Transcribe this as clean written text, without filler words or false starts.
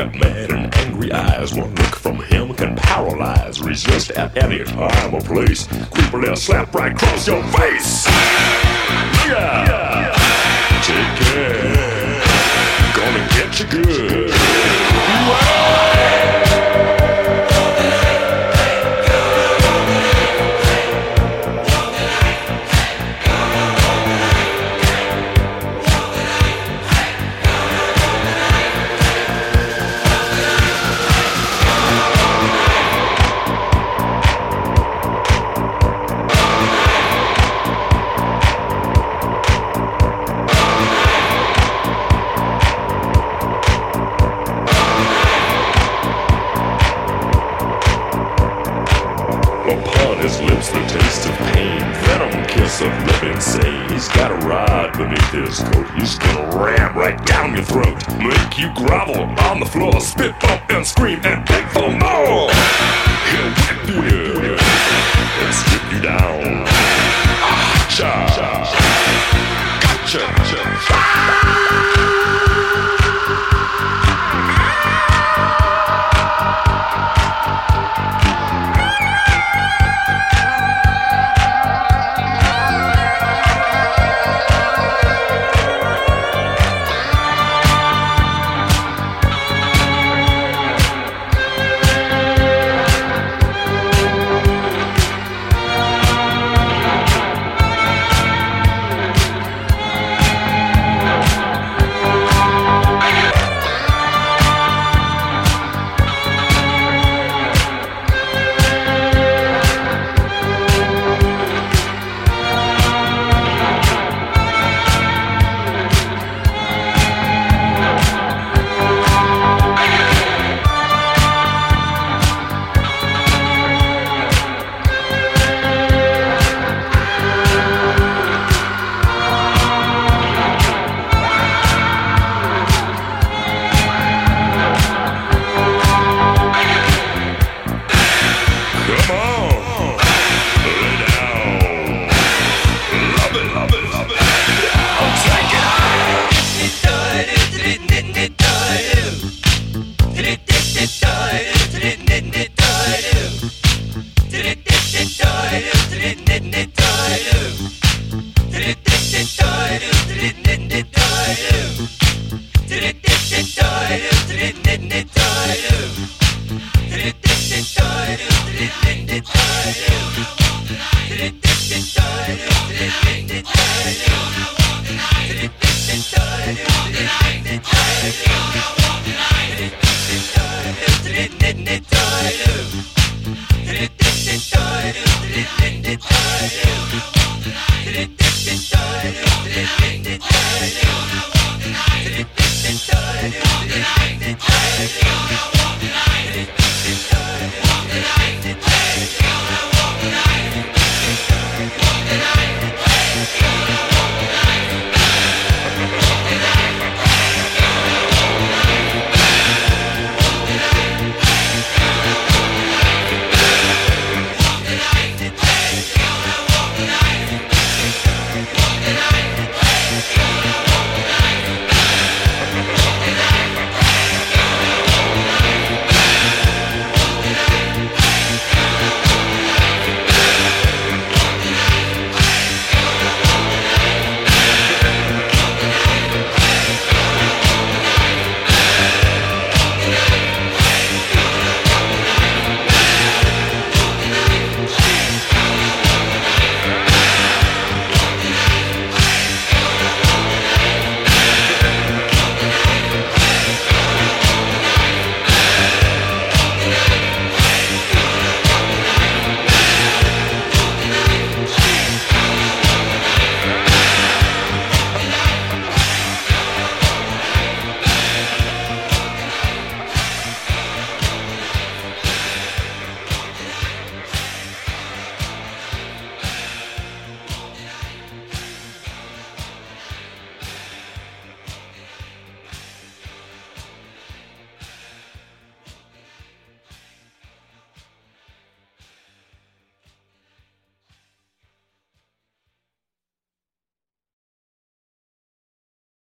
second mad and angry eyes. One look from him can paralyze. Resist at any time or place. Creeper there, slap right across your face. Yeah. Take care. Gonna get you good. Yeah. He's gonna ram right down your throat, make you grovel on the floor, spit up and scream and beg for more. He'll whip you and strip you down. Gotcha.